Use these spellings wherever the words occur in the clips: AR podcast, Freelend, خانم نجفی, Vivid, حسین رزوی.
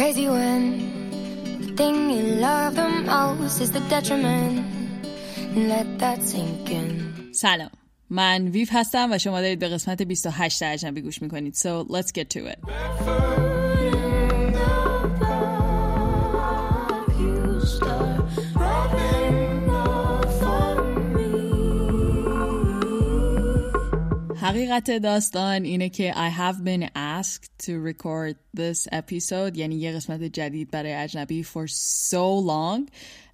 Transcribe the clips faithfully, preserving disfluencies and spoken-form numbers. crazy when the thing you love the most is the detriment. Let that sink in. سلام، من ویو هستم و شما دارید به قسمت بیست و هشت اجنبی گوش میکنید. So let's get to it. حقیقت داستان اینه که I have been asked to record this episode یعنی یه قسمت جدید برای اجنبی for so long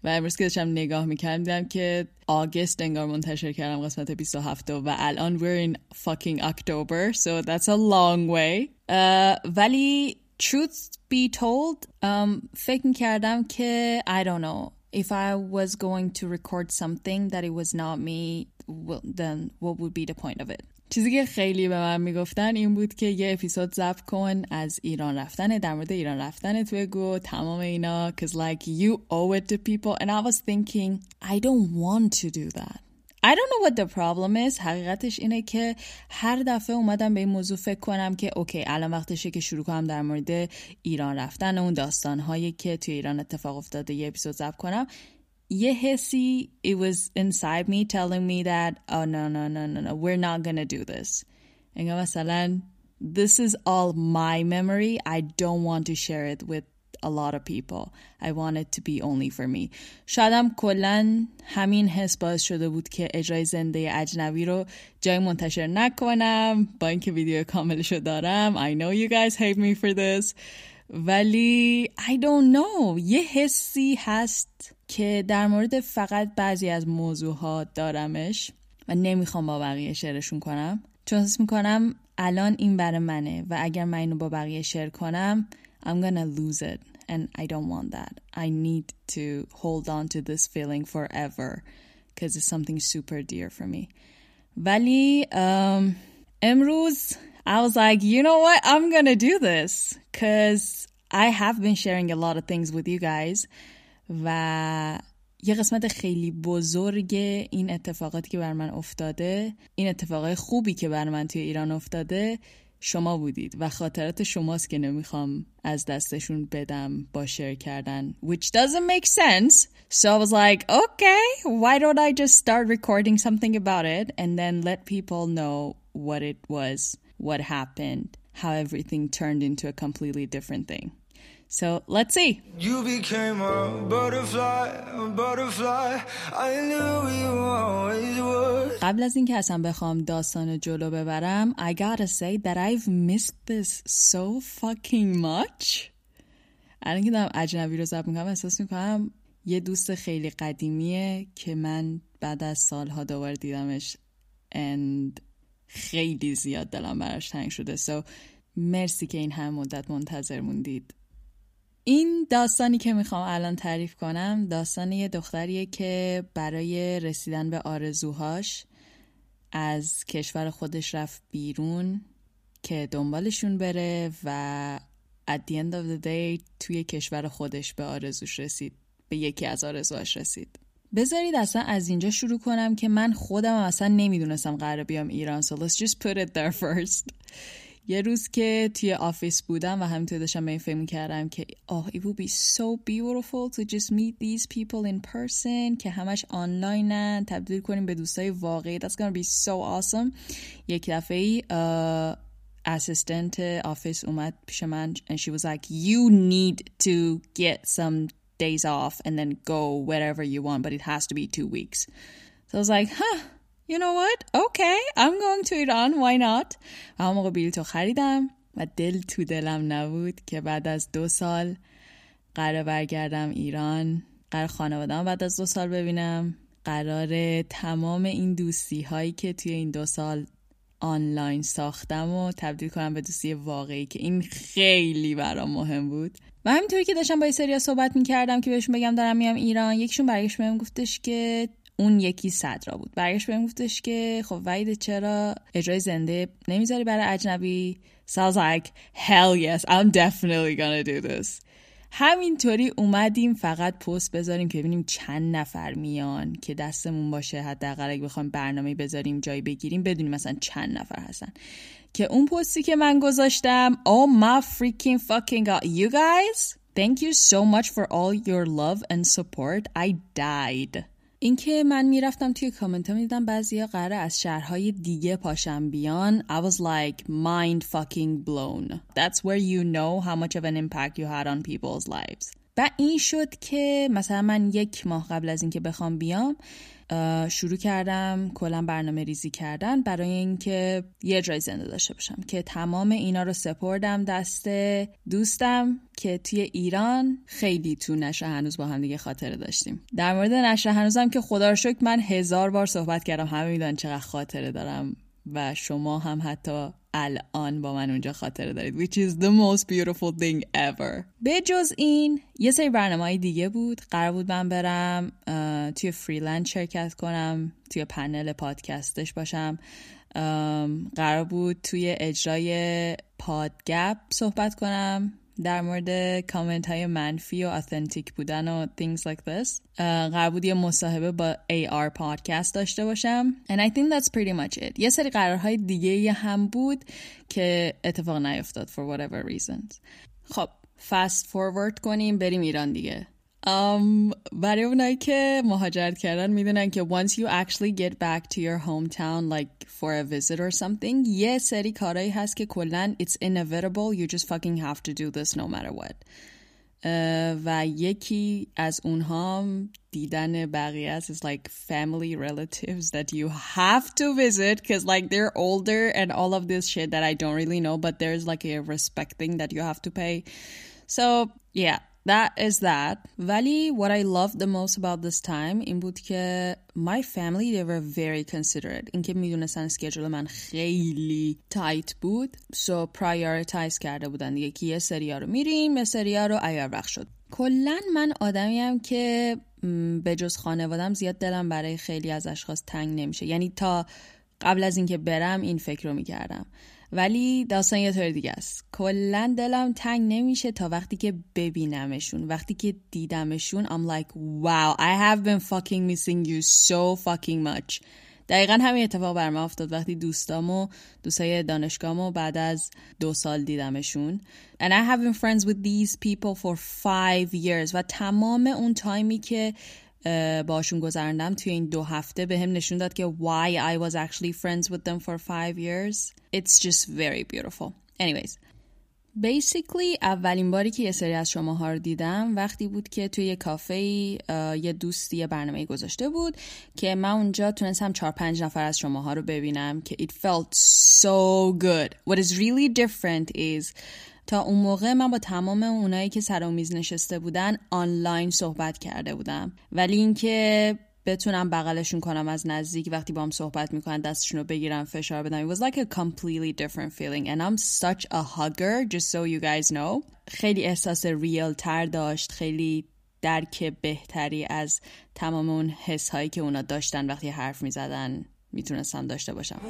و امروز که داشتم نگاه میکردم که آگست انگار منتشر کردم قسمت بیست و هفت و الان we're in fucking October so that's a long way uh, ولی truth be told um, فکر میکردم که I don't know if I was going to record something that it was not me well, then what would be the point of it چیزی که خیلی به من میگفتن این بود که یه اپیزود ضبط کن از ایران رفتنه در مورد ایران رفتنه توی گو تمام اینا cause like you owe it to people and I was thinking I don't want to do that I don't know what the problem is حقیقتش اینه که هر دفعه اومدم به این موضوع فکر کنم که اوکی الان وقتشه که شروع کنم در مورد ایران رفتن اون داستانهایی که توی ایران اتفاق افتاده یه اپیزود ضبط کنم یه حسی it was inside me telling me that oh no no no no no we're not gonna do this انگار مثلا this is all my memory I don't want to share it with a lot of people I want it to be only for me شایدم کلن همین حس باعث شده بود که اجرای زنده اجنبی رو جای منتشر نکنم با اینکه ویدیو کاملشو دارم I know you guys hate me for this ولی I don't know یه حسی هست که در مورد فقط بعضی از موضوعات دارمش و نمیخوام با بقیه شیرشون کنم چون حس میکنم الان این برای منه و اگر من اینو با بقیه شیر کنم I'm gonna lose it and I don't want that I need to hold on to this feeling forever because it's something super dear for me ولی um, امروز I was like, you know what? I'm going to do this because I have been sharing a lot of things with you guys. و یه قسمت خیلی بزرگ این اتفاقاتی که بر من افتاده، این اتفاقای خوبی که بر من توی ایران افتاده، شما بودید و خاطرات شماست که نمیخوام از دستشون بدم با شیر کردن. Which doesn't make sense. So I was like, okay, why don't I just start recording something about it and then let people know what it was. What happened, how everything turned into a completely different thing. So let's see. You became a butterfly, a butterfly. I knew you always would. قبل از اینکه اصلا بخوام داستانو جلو ببرم, I gotta say that I've missed this so fucking much. الان که دارم اجنبی رو ضبط میکنم احساس میکنم یه دوست خیلی قدیمیه که من بعد از سالها دوباره دیدمش and خیلی زیاد دلم براش تنگ شده so مرسی که این هم مدت منتظر موندید این داستانی که میخوام الان تعریف کنم داستان یه دختریه که برای رسیدن به آرزوهاش از کشور خودش رفت بیرون که دنبالشون بره و at the end of the day توی کشور خودش به آرزوش رسید به یکی از آرزوهاش رسید بذارید اصلا از اینجا شروع کنم که من خودم اصلا نمیدونستم قراره بیام ایران so let's just put it there first یه روز که توی آفیس بودم و همینطور داشتم به این فکر می‌کردم که oh it would be so beautiful to just meet these people in person که همش آنلاینن تبدیل کنیم به دوستای واقعی that's gonna be so awesome یک دفعه‌ای اسیستنت آفیس اومد پیش من and she was like you need to get some days off and then go wherever you want but it has to be two weeks so I was like huh you know what okay I'm going to Iran why not و همون موقع بیلیتو خریدم و دل تو دلم نبود که بعد از دو سال قرار برگردم ایران قرار خانواده‌ام بعد از دو سال ببینم قراره تمام این دوستی هایی که توی این دو سال آنلاین ساختم و تبدیل کنم به دوستی واقعی که این خیلی برام مهم بود و همینطوری که داشتم با یه سریا صحبت میکردم که بهشون بگم دارم میام ایران یکیشون برگشت بهم گفتش که اون یکی صدرا بود برگشت بهم گفتش که خب وحید چرا اجرای زنده نمیذاری برای اجنبی so I was like hell yes I'm definitely gonna do this همینطوری اومدیم فقط پست بذاریم که ببینیم چند نفر میان، که دستمون باشه حداقل اگه بخوایم برنامه بذاریم جای بگیریم بدونیم مثلا چند نفر هستن. که اون پستی که من گذاشتم Oh my freaking fucking god you guys thank you so much for all your love and support I died. اینکه من میرفتم توی کامنت ها میدیدم بعضیا قراره از شهرهای دیگه پاشم بیان. I was like mind fucking blown. That's where you know how much of an impact you had on people's lives. و این شد که مثلا من یک ماه قبل از اینکه بخوام بیام شروع کردم کلا برنامه ریزی کردن برای اینکه یه جای زنده داشته باشم، که تمام اینا رو سپردم دست دوستم که توی ایران خیلی تو نشه هنوز با هم دیگه خاطره داشتیم. در مورد نشه هنوزم که خدا رو شکر من هزار بار صحبت کردم، همه میدونن چقدر خاطره دارم و شما هم حتی الان با من اونجا خاطره دارید which is the most beautiful thing ever. به جز این یه سری برنامه‌های دیگه بود، قرار بود من برم توی فریلند شرکت کنم، توی پنل پادکستش باشم، قرار بود توی اجرای پادگپ صحبت کنم در مورد کامنت های منفی و authentic بودن و things like this. قرار بود یه مصاحبه با A R podcast داشته باشم and I think that's pretty much it. یه سری قرارهای دیگه هم بود که اتفاق نیفتاد for whatever reasons. خب fast forward کنیم بریم ایران دیگه. Um, برای اونایی که مهاجرت کردن میدونن که once you actually get back to your hometown like for a visit or something یه سری کارایی هست که کلن it's inevitable you just fucking have to do this no matter what. uh, و یکی از اونها دیدن بقیه است. It's like family relatives that you have to visit because like they're older and all of this shit that I don't really know but there's like a respect thing that you have to pay. So yeah, that is that. Vali, what I loved the most about this time این بود که my family they were very considerate. اینکه میدونستن schedule من خیلی tight بود so prioritize کرده بودن دیگه که یه سریا رو میریم یه سریا رو عیار وقت شد. کلن من آدمیم که به جز خانوادم زیاد دلم برای خیلی از اشخاص تنگ نمیشه، یعنی تا قبل از اینکه برم این فکر رو میکردم ولی داستان یه طور دیگه است. کلن دلم تنگ نمیشه تا وقتی که ببینمشون، وقتی که دیدمشون I'm like wow I have been fucking missing you so fucking much. دقیقا همین اتفاق بر من افتاد وقتی دوستامو دوستای دانشگاهمو بعد از دو سال دیدمشون and I have been friends with these people for five years و تمام اون تایمی که باشون گذارندم توی این دو هفته به هم نشون داد که why I was actually friends with them for five years. It's just very beautiful. Anyways, basically اولین باری که یه سری از شماها رو دیدم وقتی بود که توی یه کافه‌ای یه دوستی یه برنامه گذاشته بود که من اونجا تونستم چهار پنج نفر از شماها رو ببینم که it felt so good. What is really different is تا اون موقع من با تمام اونایی که سر میز نشسته بودن آنلاین صحبت کرده بودم، ولی اینکه بتونم بغلشون کنم از نزدیک وقتی با هم صحبت میکنن دستشون رو بگیرم فشار بدم it was like a completely different feeling and I'm such a hugger just so you guys know. خیلی احساس ریل تر داشت، خیلی درک بهتری از تمام اون حس هایی که اونا داشتن وقتی حرف میزدن میتونستم داشته باشم.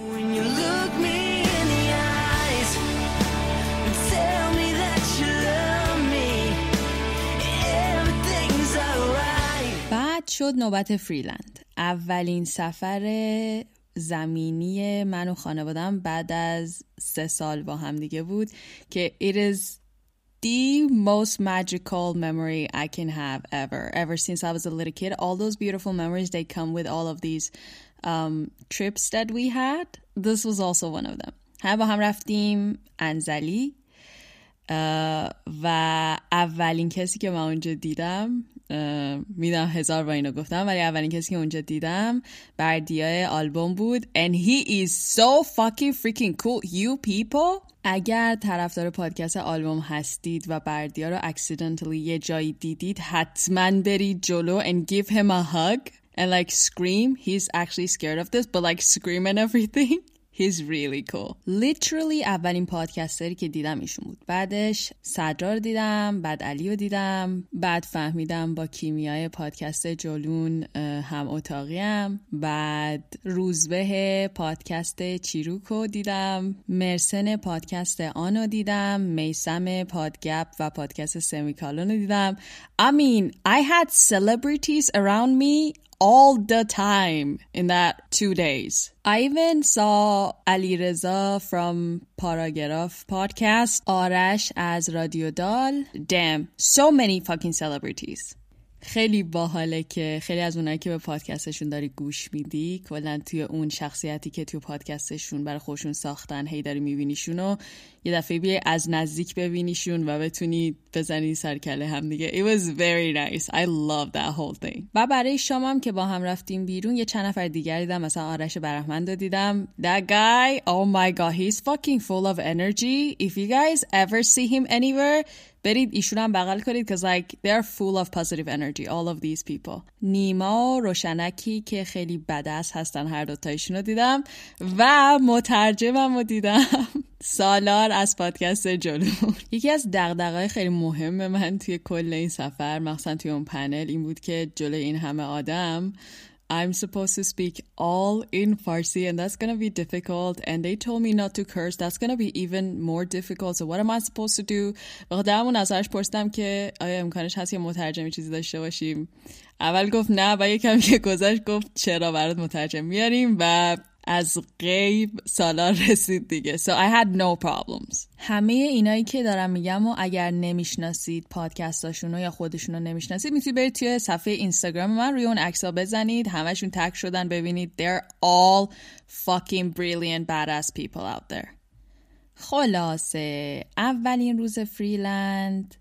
شد نوبت فریلند، اولین سفر زمینی من و خانوادم بعد از سه سال با هم دیگه بود که it is the most magical memory I can have ever. Ever since I was a little kid all those beautiful memories they come with all of these um, trips that we had. This was also one of them. هم با هم رفتیم انزلی و اولین کسی که من اونجا دیدم میدونم هزار بار اینو گفتم ولی اولین کسی که اونجا دیدم بردیای آلبوم بود and he is so fucking freaking cool you people. اگر طرفدار پادکست آلبوم هستید و بردیا رو accidentally یه جایی دیدید حتما برید جلو and give him a hug and like scream. He's actually scared of this but like scream and everything. He's really cool. Literally اولین پادکستری که دیدم ایشون بود. بعدش صدرار دیدم، بعد علی رو دیدم، بعد فهمیدم با کیمیای پادکست جلون هم اتاقیم، بعد روزبه پادکست چیروکو دیدم، مرسن پادکست آنو دیدم، میسم پادگپ و پادکست سمیکالون رو دیدم. I mean, I had celebrities around me all the time in that two days. I even saw Alireza from Paragraph podcast, Arash از رادیو دال. Damn, so many fucking celebrities. خیلی باحاله که خیلی از اونایی که به پادکستشون داری گوش میدی کلا توی اون شخصیتی که توی پادکستشون برای خودشون ساختن هی داری میبینیشون و یه دفعه بیای از نزدیک ببینیشون و بتونی بزنی سرکله هم دیگه. It was very nice. I love that whole thing. و برای شامم که با هم رفتیم بیرون یه چند نفر دیگر دیدم، مثلا آرش برهمند دیدم. That guy, oh my god, he's fucking full of energy. If you guys ever see him anywhere, برید ایشون هم بغل کنید because like they're full of positive energy, all of these people. نیما و روشنکی که خیلی بدعس هستن هر دوتایشون رو دیدم و مترجمم رو دیدم. سالار از پادکست جلون. یکی از دغدغه‌های خیلی مهم من توی کل این سفر مخصوصا توی اون پنل این بود که جلوی این همه آدم I'm supposed to speak all in Farsi and that's going to be difficult, and they told me not to curse. That's going to be even more difficult. So what am I supposed to do? بعدمون ازش پرسیدم که آیا امکانش هست یه مترجم چیزی داشته باشیم. اول گفت نه، بعد یکم که گذشت گفت چرا برات مترجم میاریم و از غیب سالار رسید دیگه. So I had no problems. همه اینایی که دارم میگم و اگر نمیشناسید پادکستاشونو یا خودشونو نمیشناسید میتونید برید توی صفحه اینستاگرام من روی اون عکس‌ها بزنید، همشون تگ شدن، ببینید. They're all fucking brilliant badass people out there. خلاصه اولین روز فریلند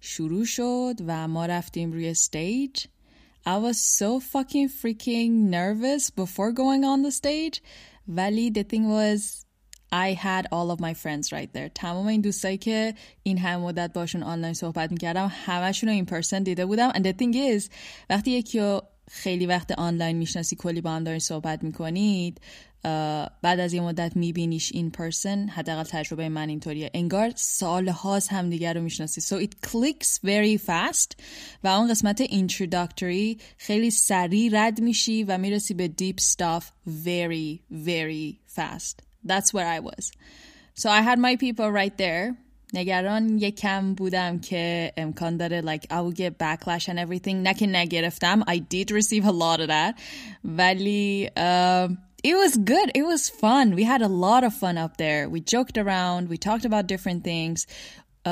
شروع شد و ما رفتیم روی استیج. I was so fucking freaking nervous before going on the stage. ولی the thing was I had all of my friends right there. تمام این دوستایی که این همه مدت باشون آنلاین صحبت میکردم همشون رو in person دیده بودم. And the thing is وقتی یکی رو خیلی وقت آنلاین میشناسی، کلی با هم دارین صحبت میکنید، بعد از یه مدت میبینیش in person، حداقل تجربه من اینطوریه، انگار سالهاست هم دیگر رو میشناسی. So it clicks very fast و اون قسمت introductory خیلی سریع رد میشی و میرسی به deep stuff very very fast. That's where I was. So I had my people right there. نگران یکم بودم که امکان داره like I would get backlash and everything. نه که نگرفتم. I did receive a lot of that. ولی uh, it was good. It was fun. We had a lot of fun up there. We joked around. We talked about different things. Uh,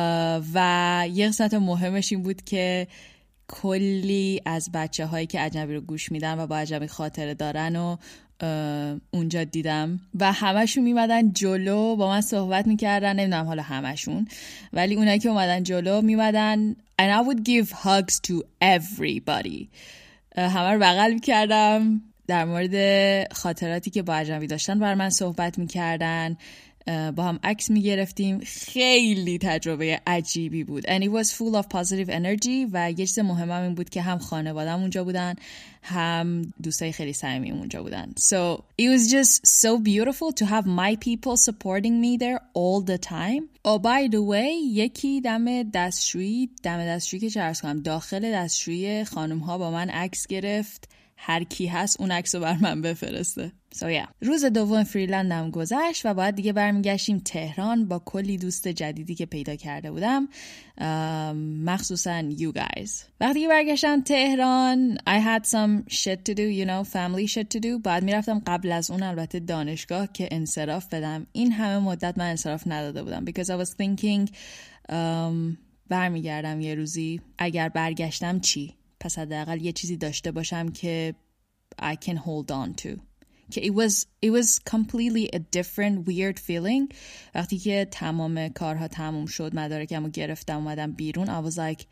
و یه قسمت مهمش این بود که کلی از بچه هایی که اجنبی رو گوش میدن و با اجنبی خاطره دارن و اونجا دیدم و همشون میمدن جلو با من صحبت میکردن. نمیدونم حالا همشون، ولی اونایی که اومدن جلو میمدن and I would give hugs to everybody. همه رو بغل میکردم، در مورد خاطراتی که با اجنبی داشتن بر من صحبت میکردن، با هم عکس میگرفتیم. خیلی تجربه عجیبی بود and it was full of positive energy. و یه چیز مهم هم این بود که هم خانوادم اونجا بودن هم دوستای خیلی صمیمی اونجا بودن. So it was just so beautiful to have my people supporting me there all the time. Oh by the way, یکی دم دستشویی دم دستشویی که چرس کنم داخل دستشویی خانم ها با من عکس گرفت. هر کی هست اون عکسو بر من بفرسته. So yeah. روز دوم فریلندم گذشت و بعد دیگه برمیگشتیم تهران با کلی دوست جدیدی که پیدا کرده بودم، مخصوصا you guys. وقتی که برگشتم تهران I had some shit to do, you know, family shit to do. بعد میرفتم قبل از اون البته دانشگاه که انصراف بدم. این همه مدت من انصراف نداده بودم because I was thinking um, برمیگردم یه روزی، اگر برگشتم چی؟ پس حداقل یه چیزی داشته باشم که I can hold on to. که it was it was completely a different weird feeling. وقتی که تمام کارها تموم شد، مدارکمو گرفتم اومدم بیرون I was like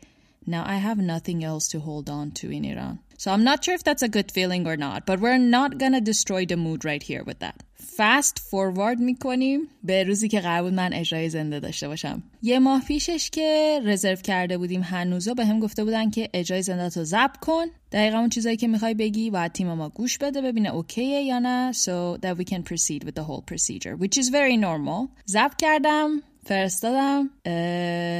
Now I have nothing else to hold on to in Iran. So I'm not sure if that's a good feeling or not, but we're not gonna destroy the mood right here with that. Fast forward میکنیم به روزی که قرار بود من اجرای زنده داشته باشم. یه ماه پیشش که رزرو کرده بودیم هنوزا به هم گفته بودن که اجرای زنده تو ضبط کن. دقیقاً اون چیزایی که میخوای بگی باید تیم ما گوش بده ببینه اوکیه یا نه. So that we can proceed with the whole procedure, which is very normal. ضبط کردم. فرستادم.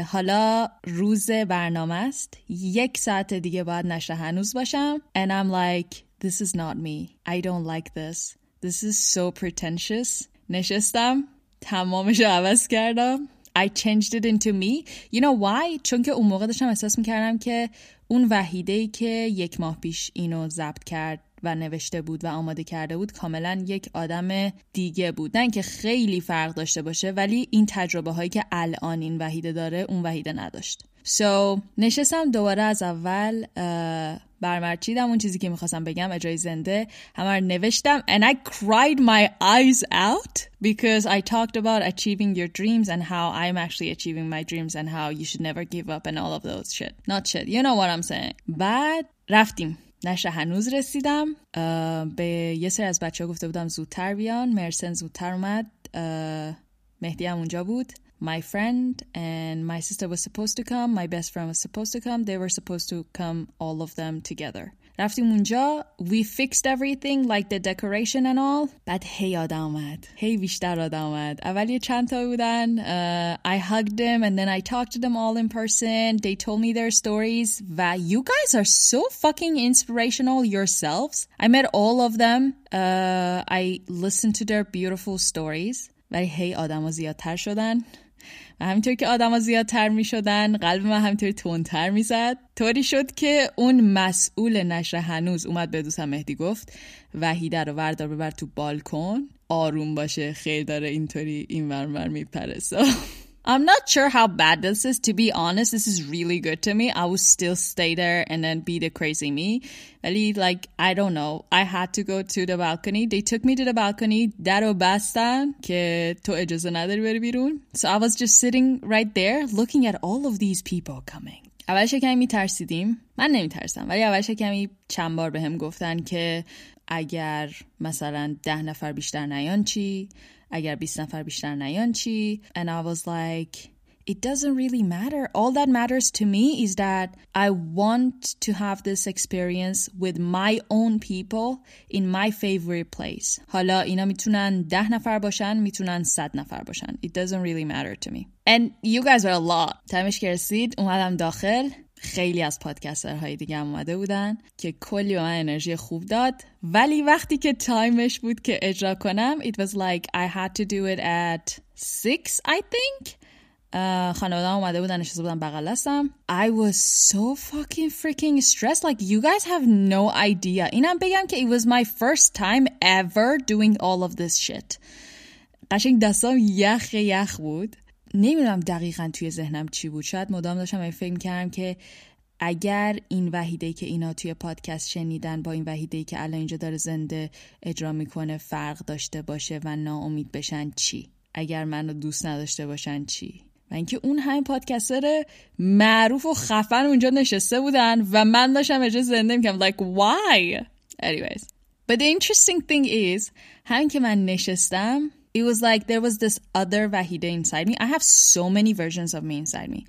حالا روز برنامه است. یک ساعت دیگه باید نشر هنوز باشم. And I'm like, this is not me. I don't like this. This is so pretentious. نشستم. تمامشو عوض کردم. I changed it into me. You know why? چون که اون موقع داشتم احساس میکردم که اون وحیدهی که یک ماه پیش اینو ضبط کرد و نوشته بود و آماده کرده بود کاملا یک آدم دیگه بود. نه که خیلی فرق داشته باشه ولی این تجربه هایی که الان این وحیده داره اون وحیده نداشت. So نشستم دوباره از اول برمرچیدم اون چیزی که میخواستم بگم اجرای زنده همه رو نوشتم and I cried my eyes out because I talked about achieving your dreams and how I'm actually achieving my dreams and how you should never give up and all of those shit. Not shit. You know what I'm saying. بعد رفتیم. نشه هنوز رسیدم به یه سری از بچه‌ها گفته بودم زودتر بیان مرسن زودتر اومد مهدی هم اونجا بود my friend and my sister was supposed to come my best friend was supposed to come they were supposed to come all of them together رفتیم اونجا we fixed everything like the decoration and all بعد هی آدم اومد هی بیشتر آدم اومد اول یه چند تا بودن uh, I hugged them and then I talked to them all in person they told me their stories و you guys are so fucking inspirational yourselves I met all of them uh, I listened to their beautiful stories ولی هی آدم ها زیادتر شدن و همینطور که آدم ها زیادتر می شدن قلب من همینطور تندتر می زد طوری شد که اون مسئول نشر هنوز اومد به دوستم مهدی گفت وحیده رو وردار ببر تو بالکن آروم باشه خیلی داره اینطوری این ورمر می پره so I'm not sure how bad this is. To be honest, this is really good to me. I would still stay there and then be the crazy me. Really, like, I don't know. I had to go to the balcony. They took me to the balcony. Daro bastan ke to ejaze nadari bari birun. So I was just sitting right there looking at all of these people coming. اولش کمی میترسیدیم. من نمیترسم. ولی اولش کمی چند بار بهم گفتن که اگر مثلا ده نفر بیشتر نیان چی؟ اگر بیست نفر بیشتر نیان چی؟ And I was like, it doesn't really matter. All that matters to me is that I want to have this experience with my own people in my favorite place. حالا اینا میتونن ده نفر باشن، میتونن صد نفر باشن. It doesn't really matter to me. And you guys are a lot. تمش که رسید، اومدم داخل. خیلی از پادکسترهای دیگه هم اومده بودن که کلی به من انرژی خوب داد ولی وقتی که تایمش بود که اجرا کنم it was like I had to do it at six I think خانواده هم اومده بودن نشسته بودن بغل دستم I was so fucking freaking stressed like you guys have no idea اینم بگم که it was my first time ever doing all of this shit قشنگ دستام یخ یخ بود نمیدونم دقیقاً توی ذهنم چی بود شاید مدام داشتم این فکر می‌کردم که اگر این وحیده‌ای که اینا توی پادکست شنیدن با این وحیده‌ای که الان اینجا داره زنده اجرا میکنه فرق داشته باشه و ناامید بشن چی اگر منو دوست نداشته باشن چی و اینکه اون همین پادکستر معروف و خفن اونجا نشسته بودن و من داشتم اجرا زنده می‌کردم like why anyways but the interesting thing is همین که من نشستم It was like there was this other Vahide inside me. I have so many versions of me inside me.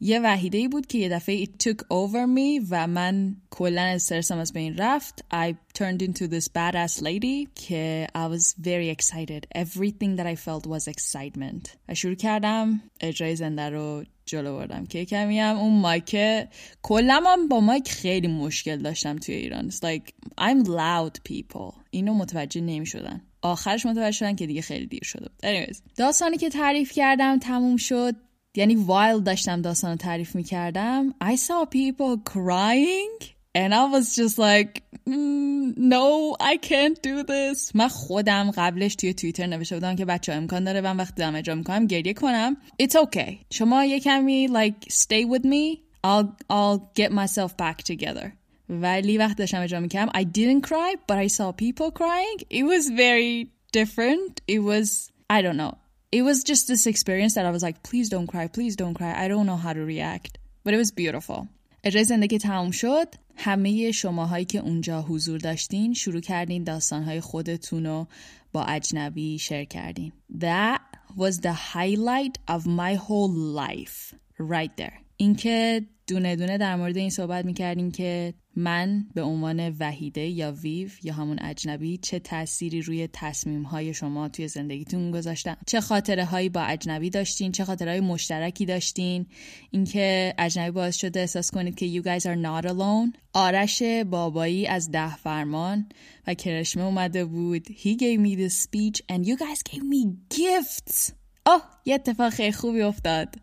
یه وحیده‌ای بود که یه دفعه it took over me و من کلاً از سرسم از بین رفت. I turned into this badass lady که I was very excited. Everything that I felt was excitement. و شروع کردم اجرای زنده رو جلو بردم که کمی هم اون مایکه کلاً هم با مایک خیلی مشکل داشتم توی ایران. It's like I'm loud people. اینو متوجه نمی شدن. آخرش متوجه شدن که دیگه خیلی دیر شده بود. Anyways. داستانی که تعریف کردم تموم شد. یعنی while داشتم داستان رو تعریف میکردم I saw people crying and I was just like mm, no I can't do this من خودم قبلش توی توییتر نوشته بودم که بچه ها امکان داره من وقتی دارم اجرا میکنم گریه کنم It's okay شما یه کمی like stay with me I'll, I'll get myself back together ولی وقتی داشتم اجرا میکردم I didn't cry but I saw people crying It was very different It was I don't know It was just this experience that I was like, please don't cry, please don't cry. I don't know how to react. But it was beautiful. اره زندگی تموم شد، همه شماهایی که اونجا حضور داشتین شروع کردین داستانهای خودتون رو با اجنبی شیر کردین. That was the highlight of my whole life right there. اینکه دونه دونه در مورد این صحبت میکردین که من به عنوان وحیده یا ویو یا همون اجنبی چه تأثیری روی تصمیم‌های شما توی زندگیتون گذاشتم، چه خاطره‌هایی با اجنبی داشتین، چه خاطره‌های مشترکی داشتین. اینکه اجنبی باعث شده احساس کنید که you guys are not alone. آرش بابایی از ده فرمان و کرشمه اومده بود. He gave me this speech and you guys gave me gifts. آه یه اتفاق خیلی خوبی افتاد.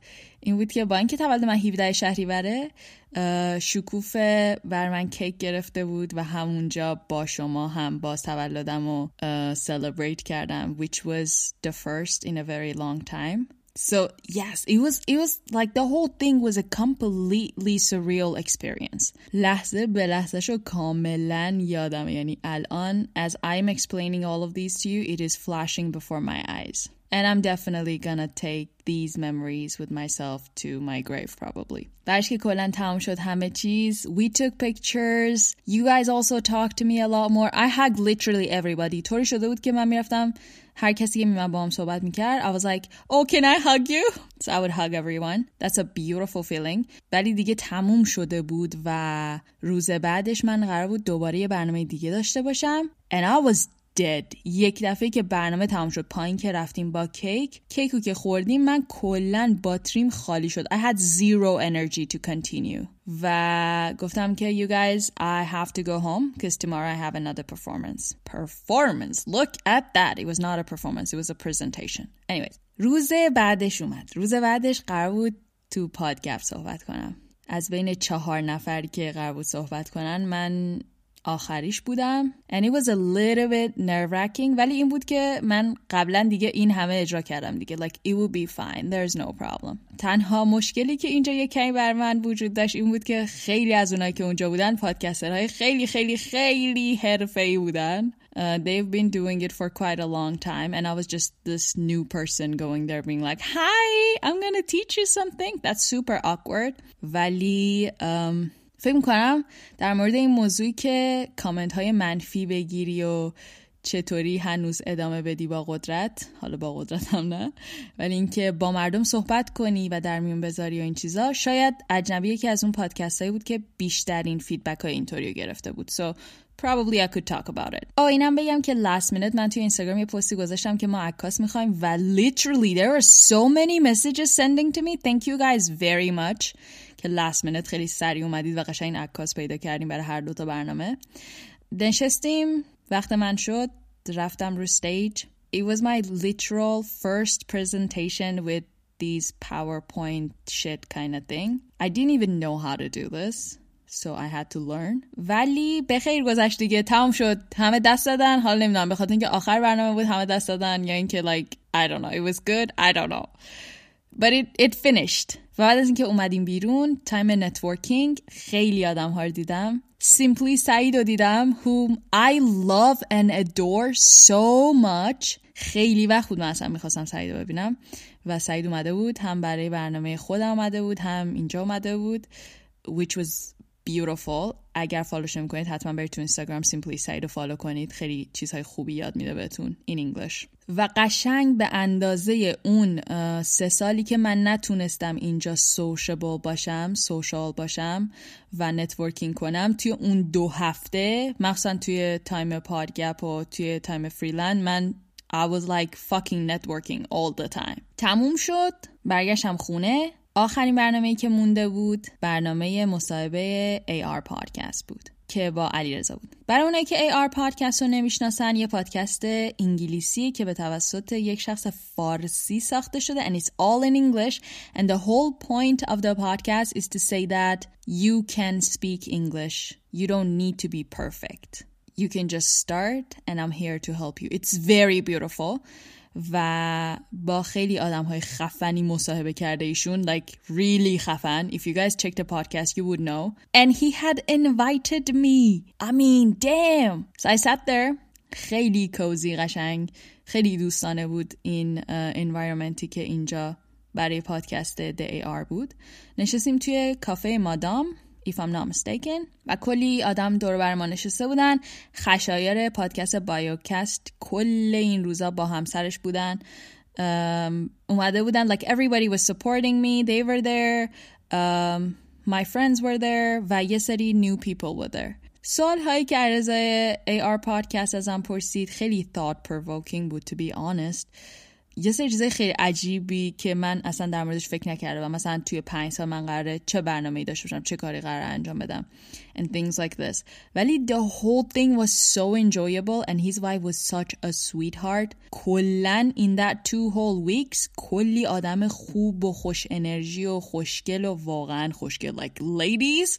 این بود که با اینکه تولد من هفدهم شهریوره، شکوفه بر من کیک گرفته بود و همونجا با شما هم باز تولدم رو celebrate کردم, which was the first in a very long time. So yes, it was it was like the whole thing was a completely surreal experience. لحظه به لحظه شو کاملا یادم, یعنی الان as I'm explaining all of these to you, it is flashing before my eyes. And I'm definitely gonna take these memories with myself to my grave probably. بعدش که کلاً تمام شد همه چیز, we took pictures. You guys also talked to me a lot more. I hugged literally everybody. طوری شده بود که من میرفتم هر کسی که من باهام صحبت میکرد, I was like, "Oh, can I hug you?" So I would hug everyone. That's a beautiful feeling. ولی دیگه تموم شده بود و روز بعدش من قرار بود دوباره یه برنامه دیگه داشته باشم. And I was dead. یک دفعه که برنامه تمام شد, پایین که رفتیم با کیک کیکو که خوردیم, من کلن باتریم خالی شد. I had zero energy to continue و گفتم که you guys I have to go home because tomorrow I have another performance. Performance. Look at that. It was not a performance. It was a presentation. Anyways, روز بعدش اومد. روز بعدش قرار بود تو پادکست صحبت کنم. از بین چهار نفری که قرار بود صحبت کنن من آخریش بودم. And it was a little bit nerve-wracking. ولی این بود که من قبلا دیگه این همه اجرا کردم دیگه. Like it will be fine. There's no problem. تنها مشکلی که اینجا یک کمی بر من وجود داشت این بود که خیلی از اونایی که اونجا بودن پادکسترهای خیلی خیلی خیلی حرفه‌ای بودن. Uh, they've been doing it for quite a long time, and I was just this new person going there being like, hi, I'm gonna teach you something. That's super awkward. ولی um, فکر میکنم در مورد این موضوعی که کامنت های منفی بگیری و چطوری هنوز ادامه بدی با قدرت, حالا با قدرت هم نه, ولی اینکه با مردم صحبت کنی و در میون بذاری و این چیزا, شاید اجنبی که از اون پادکست هایی بود که بیشترین فیدبک های اینطوری رو گرفته بود. So probably I could talk about it. آه اینم بگم که last minute من توی اینستاگرام یه پستی گذاشتم که ما عکاس میخوایم و literally there are so many messages sending to me. Thank you guys very much. last minute خیلی سریع اومدید و قشنگ عکاس پیدا کردیم برای هر دو تا برنامه. نشستیم, وقت من شد, رفتم رو stage. It was my literal first presentation with these PowerPoint shit kind of thing. I didn't even know how to do this, so I had to learn. ولی به خیر گذشت دیگه, تمام شد, همه دست دادن. حالا نمیدونم بخاطر اینکه آخر برنامه بود همه دست دادن یا اینکه like I don't know, it was good, I don't know. But it it finished. و بعد از اینکه اومدیم بیرون, تایم نتورکینگ, خیلی آدم ها رو دیدم. Simply سعید رو دیدم, whom I love and adore so much. خیلی وقت بود من اصلا میخواستم سعید رو ببینم و سعید اومده بود, هم برای برنامه خودم اومده بود, هم اینجا اومده بود, which was beautiful. اگر فالوش نمی‌کنید حتما برید تو اینستاگرام Simply سعید رو فالو کنید, خیلی چیزهای خوبی یاد میده بهتون in English. و قشنگ به اندازه اون سه سالی که من نتونستم اینجا sociable باشم سوشال باشم و نتورکینگ کنم, توی اون دو هفته مخصوصا توی تایم پادگپ و توی تایم فریلند, من I was like fucking networking all the time. تموم شد, برگشتم خونه. آخرین برنامه‌ای که مونده بود برنامه مصاحبه A R podcast بود که با علیرضا بود. برای اونایی که A R podcast رو نمیشناسن, یه پادکست انگلیسی که به توسط یک شخص فارسی ساخته شده, and it's all in English, and the whole point of the podcast is to say that you can speak English. You don't need to be perfect. You can just start and I'm here to help you. It's very beautiful. و با خیلی آدم های خفنی مصاحبه کرده ایشون, like really خفن. If you guys check the podcast you would know. And he had invited me. I mean damn. So I sat there. خیلی کوزی, قشنگ, خیلی دوستانه بود این uh, environmentی که اینجا برای پادکست The A R بود. نشستیم توی کافه مادام. if I'm not mistaken. و کلی آدم دور بر ما نشسته بودن. خشایار پادکست بایوکست کل این روزا با همسرش بودن. Um, اومده بودن. Like everybody was supporting me. They were there. Um, my friends were there. و یه سری new people were there. سوال هایی که عرضای A R podcast ازم پرسید خیلی thought provoking بود, to be honest. یه سری چیزای خیلی عجیبی که من اصلا در موردش فکر نکردم. مثلا توی پنج سال من قراره چه برنامه‌ای داشته باشم, چه کاری قراره انجام بدم, and things like this. ولی the whole thing was so enjoyable and his wife was such a sweetheart. کلاً in that two whole weeks کلی آدم خوب و خوش انرژی و خوشگل و واقعاً خوشگل. Like ladies,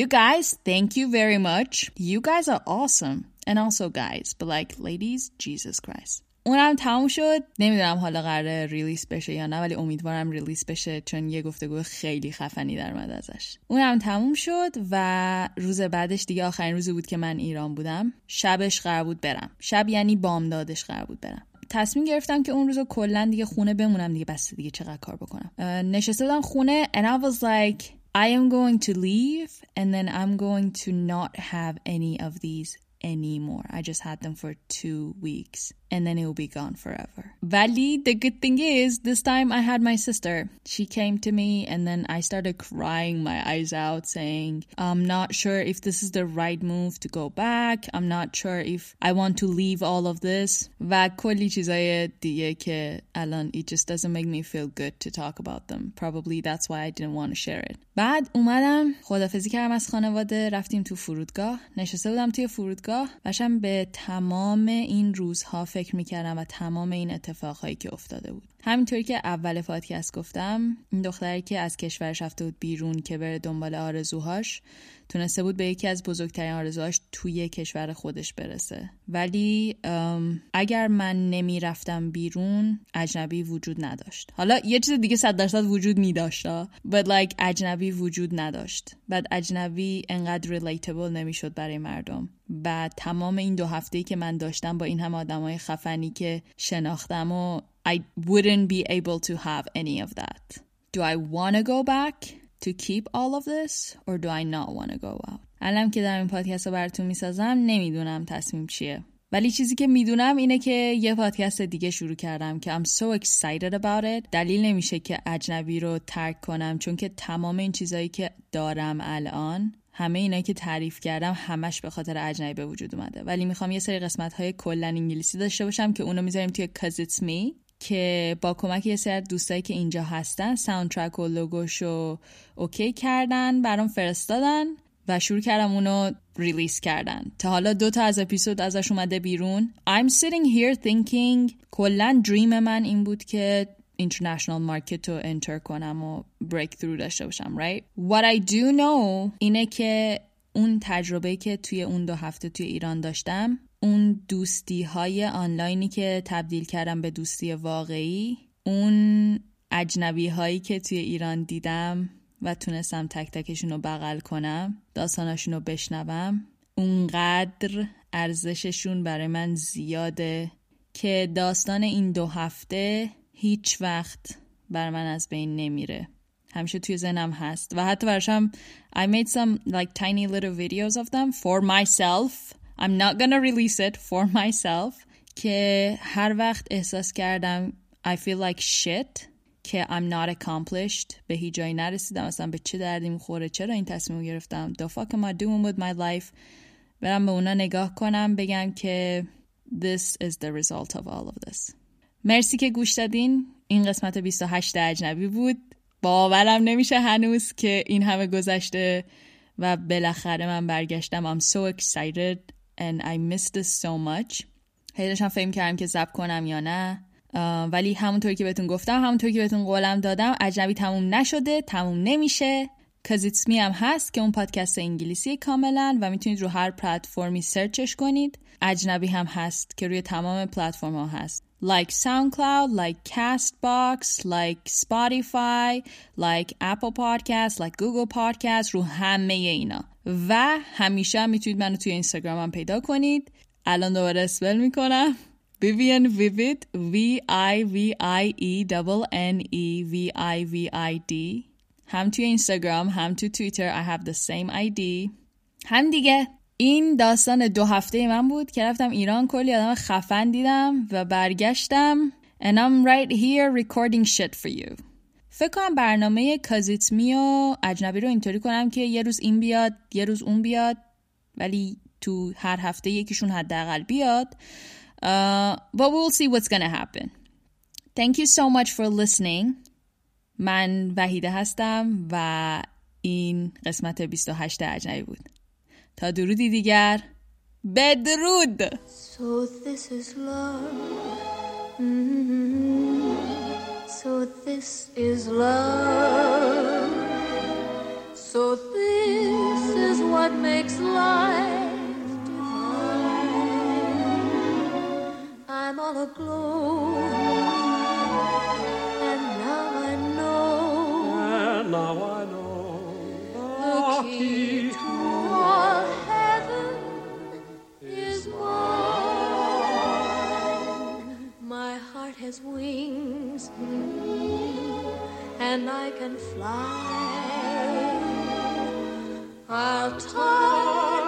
you guys, thank you very much. You guys are awesome. And also guys, but like ladies, Jesus Christ. اونم تموم شد. نمیدونم حالا قراره ریلیس بشه یا نه, ولی امیدوارم ریلیس بشه چون یه گفتگو خیلی خفنی در اومد ازش. اونم تموم شد و روز بعدش دیگه آخرین روزی بود که من ایران بودم. شبش قرار بود برم. شب یعنی بامدادش قرار بود برم. تصمیم گرفتم که اون روزو کلا دیگه خونه بمونم دیگه, بس دیگه چقدر کار بکنم. نشسته بودم خونه and I was like I am going to leave and then I'm going to not have any of these anymore. I just had them for two weeks and then it will be gone forever. Vali, the good thing is this time I had my sister. She came to me and then I started crying my eyes out saying, I'm not sure if this is the right move to go back. I'm not sure if I want to leave all of this. و کلی چیزای دیگه که الان it just doesn't make me feel good to talk about them. Probably that's why I didn't want to share it. بعد اومدم خدافزی کردم از خانواده, رفتیم تو فرودگاه. نشسته بودم توی فرودگاه باشم به تمام این روزها فکر میکردم و تمام این اتفاقهایی که افتاده بود. همینطوری که اول پادکست گفتم, این دختری که از کشورش رفته بود بیرون که بره دنبال آرزوهاش تونسته بود به یکی از بزرگترین آرزوهاش توی کشور خودش برسه. ولی اگر من نمی رفتم بیرون اجنبی وجود نداشت. حالا یه چیز دیگه صد درصد وجود می داشت, but like اجنبی وجود نداشت. بعد اجنبی انقدر relatable نمی شد برای مردم. و تمام این دو هفتهی که من داشتم با این هم آدم های خفنی که شناختم و I wouldn't be able to have any of that. Do I want to go back to keep all of this or do I not want to go out? الان که دارم این پادکست رو براتون میسازم نمیدونم تصمیم چیه. ولی چیزی که میدونم اینه که یه پادکست دیگه شروع کردم که I'm so excited about it. دلیل نمیشه که اجنبی رو ترک کنم چون که تمام این چیزایی که دارم الان, همه اینا که تعریف کردم همش به خاطر اجنبی به وجود اومده. ولی میخوام یه سری قسمت‌های کلاً انگلیسی داشته باشم که اونو میذاریم توی Cause It's Me که با کمک یه سری دوستایی که اینجا هستن ساوندترک و لوگوشو اوکی کردن, برام فرستادن و شروع کردم اونو ریلیز کردن. تا حالا دو تا از اپیزود ازش اومده بیرون. I'm sitting here thinking کلاً دریم من این بود که international market رو انتر کنم و breakthrough داشته باشم, right? What I do know اینه که اون تجربه که توی اون دو هفته توی ایران داشتم, اون دوستی های آنلاینی که تبدیل کردم به دوستی واقعی, اون اجنبی هایی که توی ایران دیدم و تونستم تک تکشون رو بغل کنم, داستاناشون رو بشنوم, اونقدر ارزششون برای من زیاده که داستان این دو هفته هیچ وقت بر من از بین نمیره. همیشه توی ذهنم هست و حتی برشم I made some like tiny little videos of them for myself. I'm not gonna release it for myself. که هر وقت احساس کردم I feel like shit که I'm not accomplished, به هیچ جایی نرسیدم, اصلا به چه دردی میخوره, چرا این تصمیم گرفتم, the fuck am I doing with my life, برم به اونا نگاه کنم بگم که this is the result of all of this. مرسی که گوش دادین. این قسمت بیست و هشت اجنبی بود. باورم نمیشه هنوز که این همه گذشته و بالاخره من برگشتم. I'm so excited and I missed this so much. هی داشتم فکر کردم که ضبط کنم یا نه, ولی همونطور که بهتون گفتم, همونطور که بهتون قولم دادم, اجنبی تموم نشده, تموم نمیشه. Cause It's Me هم هست که اون پادکست انگلیسی کاملا و میتونید رو هر پلتفرمی سرچش کنید. اجنبی هم هست که روی تمام پلتفرم ها هست. Like SoundCloud, like Castbox, like Spotify, like Apple Podcast, like Google Podcast, رو همه اینا. و همیشه میتونید منو توی اینستاگرامم پیدا کنید. الان دوباره اسپل میکنم. Vivian Vivid, V I V I E N N E V I V I D. هم توی اینستاگرام هم تو توییتر I have the same آی دی. هم دیگه این داستان دو هفته من بود که رفتم ایران، کلی آدم خفن دیدم و برگشتم. And I'm right here recording shit for you. فکر کنم برنامه کازیتمی و اجنبی رو اینطوری کنم که یه روز این بیاد یه روز اون بیاد، ولی تو هر هفته یکیشون حداقل بیاد. Uh, but we'll see what's gonna happen. Thank you so much for listening. من وحیده هستم و این قسمت بیست و هشت اجنبی بود. تا درودی دیگر، بدرود. So this is love. Mm-hmm. So this is love. So this is what makes life divine. I'm all aglow. Now I know the key to all heaven is mine. My heart has wings, and I can fly. I'll talk.